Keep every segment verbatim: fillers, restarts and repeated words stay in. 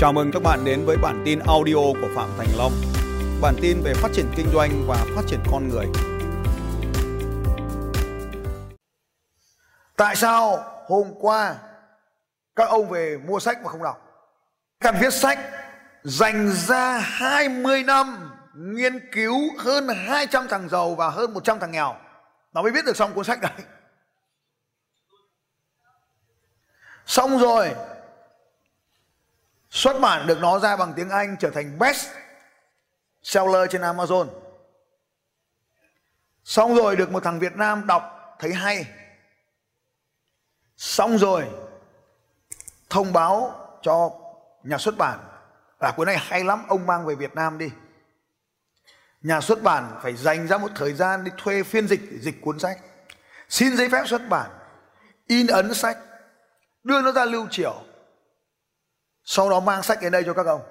Chào mừng các bạn đến với bản tin audio của Phạm Thành Long. Bản tin về phát triển kinh doanh và phát triển con người. Tại sao hôm qua các ông về mua sách mà không đọc? Các bạn viết sách dành ra hai mươi năm nghiên cứu hơn hai trăm thằng giàu và hơn một trăm thằng nghèo. Nó mới viết được xong cuốn sách đấy. Xong rồi xuất bản được nó ra bằng tiếng Anh, trở thành best seller trên Amazon. Xong rồi được một thằng Việt Nam đọc thấy hay. Xong rồi thông báo cho nhà xuất bản là cuốn này hay lắm, ông mang về Việt Nam đi. Nhà xuất bản phải dành ra một thời gian đi thuê phiên dịch để dịch cuốn sách, xin giấy phép xuất bản, in ấn sách, đưa nó ra lưu triểu, sau đó mang sách đến đây cho các ông.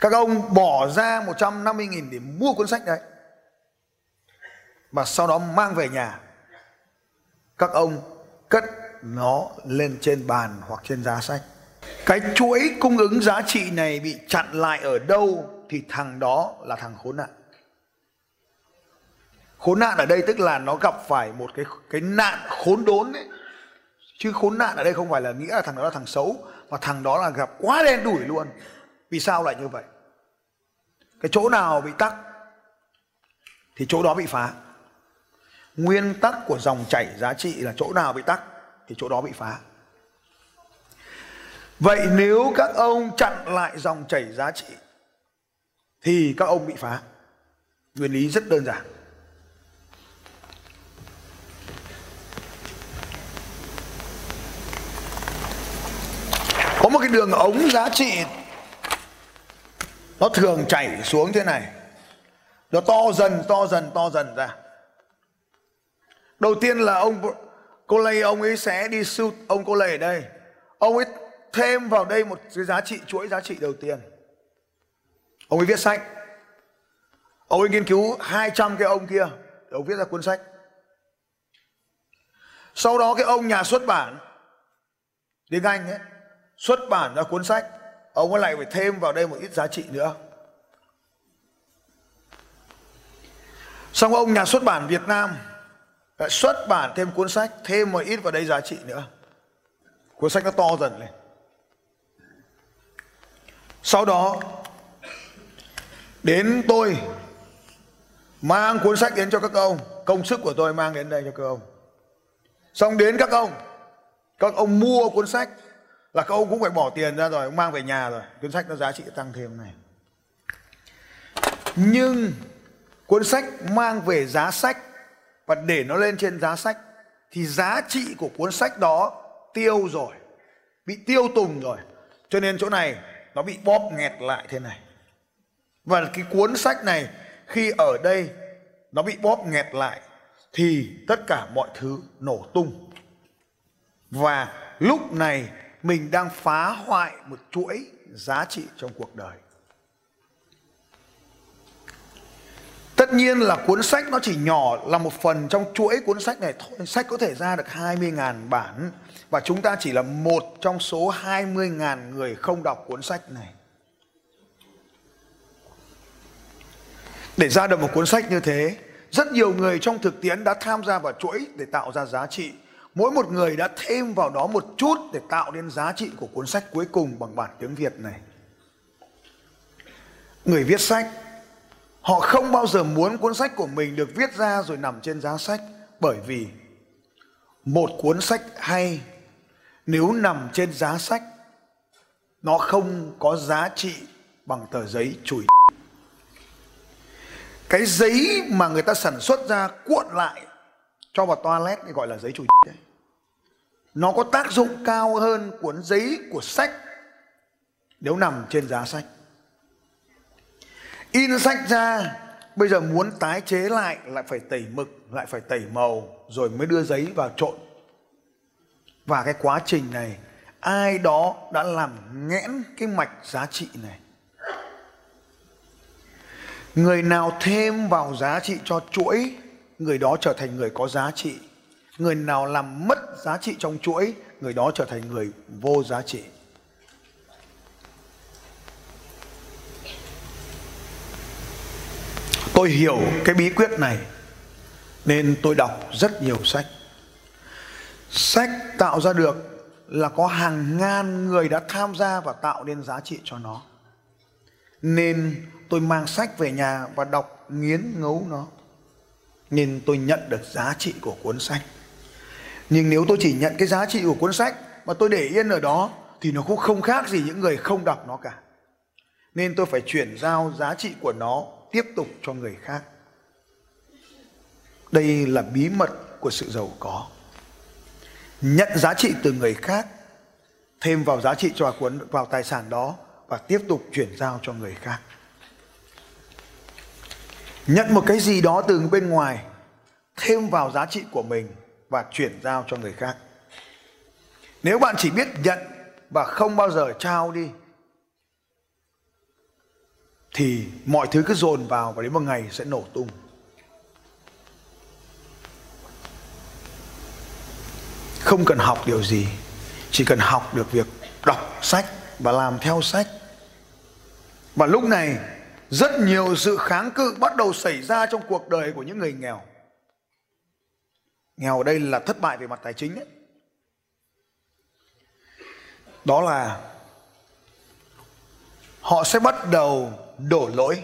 Các ông bỏ ra một trăm năm mươi nghìn để mua cuốn sách đấy, và sau đó mang về nhà. Các ông cất nó lên trên bàn hoặc trên giá sách. Cái chuỗi cung ứng giá trị này bị chặn lại ở đâu thì thằng đó là thằng khốn nạn. Khốn nạn ở đây tức là nó gặp phải một cái cái nạn khốn đốn ấy. Chứ khốn nạn ở đây không phải là nghĩa là thằng đó là thằng xấu, mà thằng đó là gặp quá đen đủi luôn. Vì sao lại như vậy? Cái chỗ nào bị tắc thì chỗ đó bị phá. Nguyên tắc của dòng chảy giá trị là chỗ nào bị tắc thì chỗ đó bị phá. Vậy nếu các ông chặn lại dòng chảy giá trị thì các ông bị phá. Nguyên lý rất đơn giản. Có một cái đường ống giá trị, nó thường chảy xuống thế này, nó to dần to dần to dần ra. Đầu tiên là ông cô lây ông ấy sẽ đi sưu, ông cô lây ở đây, ông ấy thêm vào đây một cái giá trị, chuỗi giá trị đầu tiên. Ông ấy viết sách, ông ấy nghiên cứu hai trăm cái ông kia, ông viết ra cuốn sách. Sau đó cái ông nhà xuất bản tiếng Anh ấy xuất bản ra cuốn sách, ông ấy lại phải thêm vào đây một ít giá trị nữa. Xong ông nhà xuất bản Việt Nam lại xuất bản thêm cuốn sách, thêm một ít vào đây giá trị nữa. Cuốn sách nó to dần lên. Sau đó đến tôi mang cuốn sách đến cho các ông, công sức của tôi mang đến đây cho các ông. Xong đến các ông, các ông mua cuốn sách là các ông cũng phải bỏ tiền ra rồi, ông mang về nhà rồi, cuốn sách nó giá trị tăng thêm này. Nhưng cuốn sách mang về giá sách và để nó lên trên giá sách thì giá trị của cuốn sách đó tiêu rồi, bị tiêu tùng rồi. Cho nên chỗ này nó bị bóp nghẹt lại thế này. Và cái cuốn sách này khi ở đây nó bị bóp nghẹt lại thì tất cả mọi thứ nổ tung. Và lúc này mình đang phá hoại một chuỗi giá trị trong cuộc đời. Tất nhiên là cuốn sách nó chỉ nhỏ là một phần trong chuỗi cuốn sách này thôi. Sách có thể ra được hai mươi nghìn bản và chúng ta chỉ là một trong số hai mươi nghìn người không đọc cuốn sách này. Để ra được một cuốn sách như thế, rất nhiều người trong thực tiễn đã tham gia vào chuỗi để tạo ra giá trị. Mỗi một người đã thêm vào đó một chút để tạo nên giá trị của cuốn sách cuối cùng bằng bản tiếng Việt này. Người viết sách, họ không bao giờ muốn cuốn sách của mình được viết ra rồi nằm trên giá sách. Bởi vì một cuốn sách hay nếu nằm trên giá sách, nó không có giá trị bằng tờ giấy chùi. Cái giấy mà người ta sản xuất ra cuộn lại cho vào toilet thì gọi là giấy chùi đấy. Nó có tác dụng cao hơn cuốn giấy của sách nếu nằm trên giá sách. In sách ra, bây giờ muốn tái chế lại, lại phải tẩy mực, lại phải tẩy màu, rồi mới đưa giấy vào trộn. Và cái quá trình này, ai đó đã làm nghẽn cái mạch giá trị này. Người nào thêm vào giá trị cho chuỗi, người đó trở thành người có giá trị. Người nào làm mất giá trị trong chuỗi người đó trở thành người vô giá trị. Tôi hiểu cái bí quyết này nên tôi đọc rất nhiều sách. Sách tạo ra được là có hàng ngàn người đã tham gia và tạo nên giá trị cho nó. Nên tôi mang sách về nhà và đọc nghiến ngấu nó. Nên tôi nhận được giá trị của cuốn sách. Nhưng nếu tôi chỉ nhận cái giá trị của cuốn sách mà tôi để yên ở đó thì nó cũng không khác gì những người không đọc nó cả. Nên tôi phải chuyển giao giá trị của nó tiếp tục cho người khác. Đây là bí mật của sự giàu có. Nhận giá trị từ người khác, thêm vào giá trị cho cuốn, vào tài sản đó và tiếp tục chuyển giao cho người khác. Nhận một cái gì đó từ bên ngoài, thêm vào giá trị của mình và chuyển giao cho người khác. Nếu bạn chỉ biết nhận và không bao giờ trao đi thì mọi thứ cứ dồn vào và đến một ngày sẽ nổ tung. Không cần học điều gì, chỉ cần học được việc đọc sách và làm theo sách. Và lúc này rất nhiều sự kháng cự bắt đầu xảy ra trong cuộc đời của những người nghèo. Nghèo ở đây là thất bại về mặt tài chính ấy. Đó là họ sẽ bắt đầu đổ lỗi.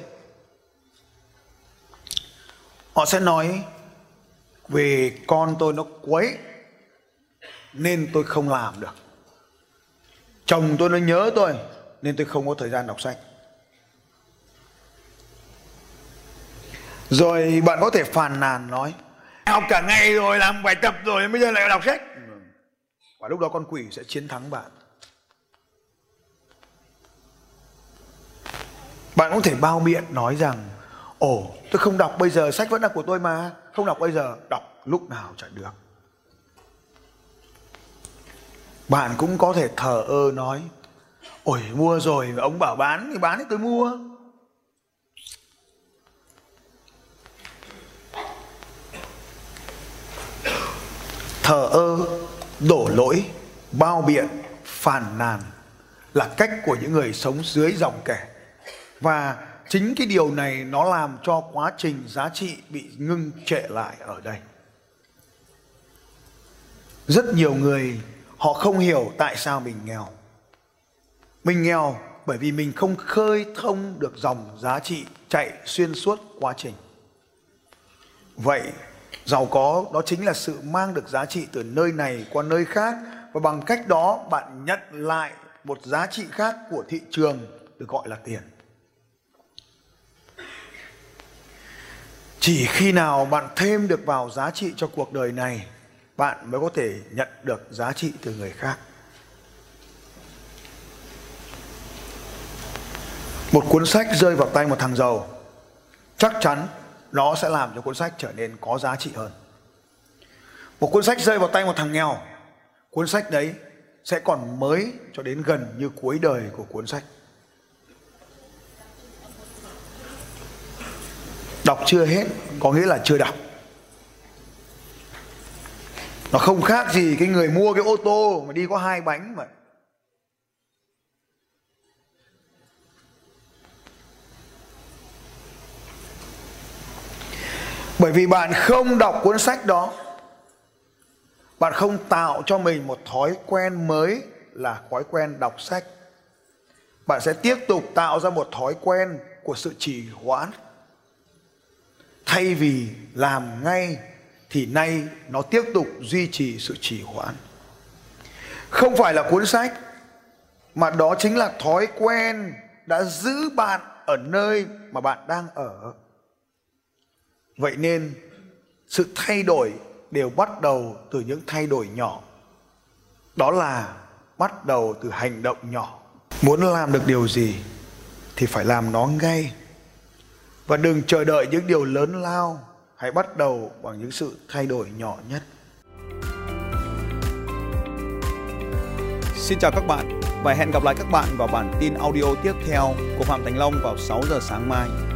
Họ sẽ nói về con tôi nó quấy nên tôi không làm được. Chồng tôi nó nhớ tôi nên tôi không có thời gian đọc sách. Rồi bạn có thể phàn nàn nói học cả ngày rồi, làm bài tập rồi, bây giờ lại đọc sách. Và lúc đó con quỷ sẽ chiến thắng bạn. Bạn có thể bao biện nói rằng ồ, tôi không đọc bây giờ, sách vẫn là của tôi mà. Không đọc bây giờ, đọc lúc nào chả được. Bạn cũng có thể thờ ơ nói ôi, mua rồi, ông bảo bán thì bán thì tôi mua. Thờ ơ, đổ lỗi, bao biện, phàn nàn là cách của những người sống dưới dòng kẻ. Và chính cái điều này nó làm cho quá trình giá trị bị ngưng trệ lại ở đây. Rất nhiều người họ không hiểu tại sao mình nghèo. Mình nghèo bởi vì mình không khơi thông được dòng giá trị chạy xuyên suốt quá trình. Vậy giàu có đó chính là sự mang được giá trị từ nơi này qua nơi khác. Và bằng cách đó bạn nhận lại một giá trị khác của thị trường được gọi là tiền. Chỉ khi nào bạn thêm được vào giá trị cho cuộc đời này, bạn mới có thể nhận được giá trị từ người khác. Một cuốn sách rơi vào tay một thằng giàu, chắc chắn nó sẽ làm cho cuốn sách trở nên có giá trị hơn. Một cuốn sách rơi vào tay một thằng nghèo, cuốn sách đấy sẽ còn mới cho đến gần như cuối đời của cuốn sách. Đọc chưa hết có nghĩa là chưa đọc. Nó không khác gì cái người mua cái ô tô mà đi có hai bánh mà. Bởi vì bạn không đọc cuốn sách đó, bạn không tạo cho mình một thói quen mới là thói quen đọc sách. Bạn sẽ tiếp tục tạo ra một thói quen của sự trì hoãn. Thay vì làm ngay thì nay nó tiếp tục duy trì sự trì hoãn. Không phải là cuốn sách mà đó chính là thói quen đã giữ bạn ở nơi mà bạn đang ở. Vậy nên sự thay đổi đều bắt đầu từ những thay đổi nhỏ. Đó là bắt đầu từ hành động nhỏ. Muốn làm được điều gì thì phải làm nó ngay. Và đừng chờ đợi những điều lớn lao, hãy bắt đầu bằng những sự thay đổi nhỏ nhất. Xin chào các bạn và hẹn gặp lại các bạn vào bản tin audio tiếp theo của Phạm Thành Long vào sáu giờ sáng mai.